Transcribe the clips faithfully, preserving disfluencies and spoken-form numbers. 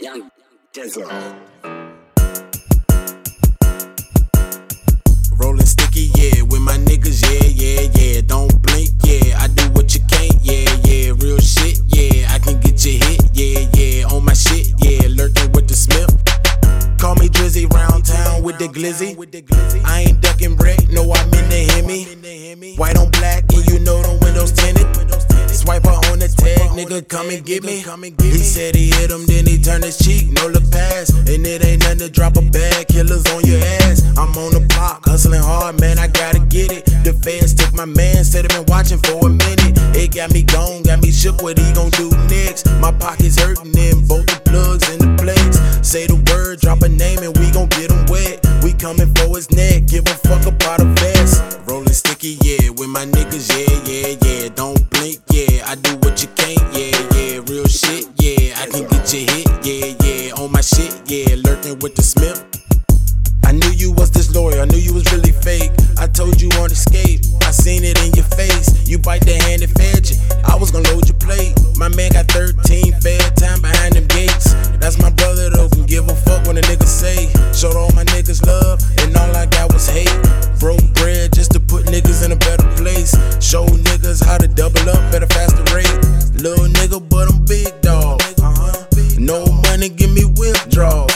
Young Dizzle. Rolling sticky, yeah, with my niggas, yeah, yeah, yeah. Don't blink, yeah, I do what you can't, yeah, yeah. Real shit, yeah, I can get you hit, yeah, yeah. On my shit, yeah, lurking with the Smith. Call me Drizzy, round town with the glizzy. I ain't ducking break, no, I'm in the Hemi. White on black, and you know the windows tinted. Swiper on the tag, nigga, come and get me. He said he hit him, then he turned his cheek, no look pass. And it ain't nothing to drop a bag, killers on your ass. I'm on the block, hustling hard, man, I gotta get it. The feds took my man, said he been watching for a minute. It got me gone, got me shook, what he gon' do next? My pockets hurting, then both the plugs in the plates. Say the word, drop a name, and we gon' get him wet. We coming for his neck, give a fuck about a vest. Rolling sticky, yeah, with my niggas, yeah, yeah, yeah. Don't blink, yeah, I do what you can't, yeah, yeah. Real shit, yeah, I can get you hit, yeah, yeah. On my shit, yeah, lurking with the Smith. I knew you was disloyal, I knew you was really fake. I told you on escape, I seen it in your face. You bite the hand that fed you, I was gon' load your plate. My man got thirteen, fair time behind them gates. That's my brother though, can give a fuck when a nigga say. Showed all my niggas love, and all I got was hate. Broke bread just to put niggas in a better place. Show niggas how to double up at a faster rate. Little nigga, but I'm big dog. No money, give me withdrawal.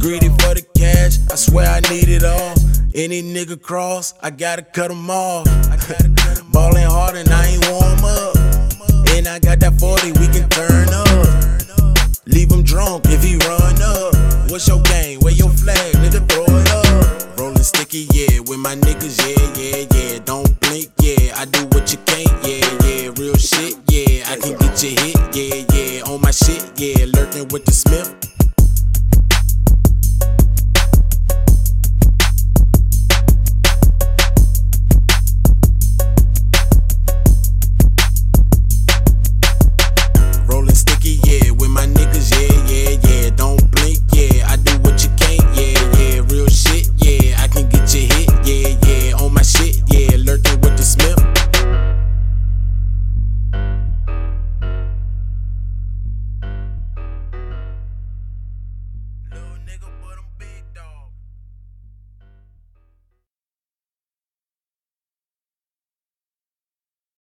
Greedy for the cash, I swear I need it all. Any nigga cross, I gotta cut them off. Ballin' hard and I ain't warm up. And I got that forty, we can turn up. Leave him drunk if he run up. What's your game? Where your flag? Nigga, throw it up. Rollin' sticky, yeah, with my niggas, yeah, yeah, yeah. Don't blink, yeah, I do what you can't, yeah, yeah. Real shit, yeah, I can get you hit, yeah, yeah. On my shit, yeah, lurking with the Smith.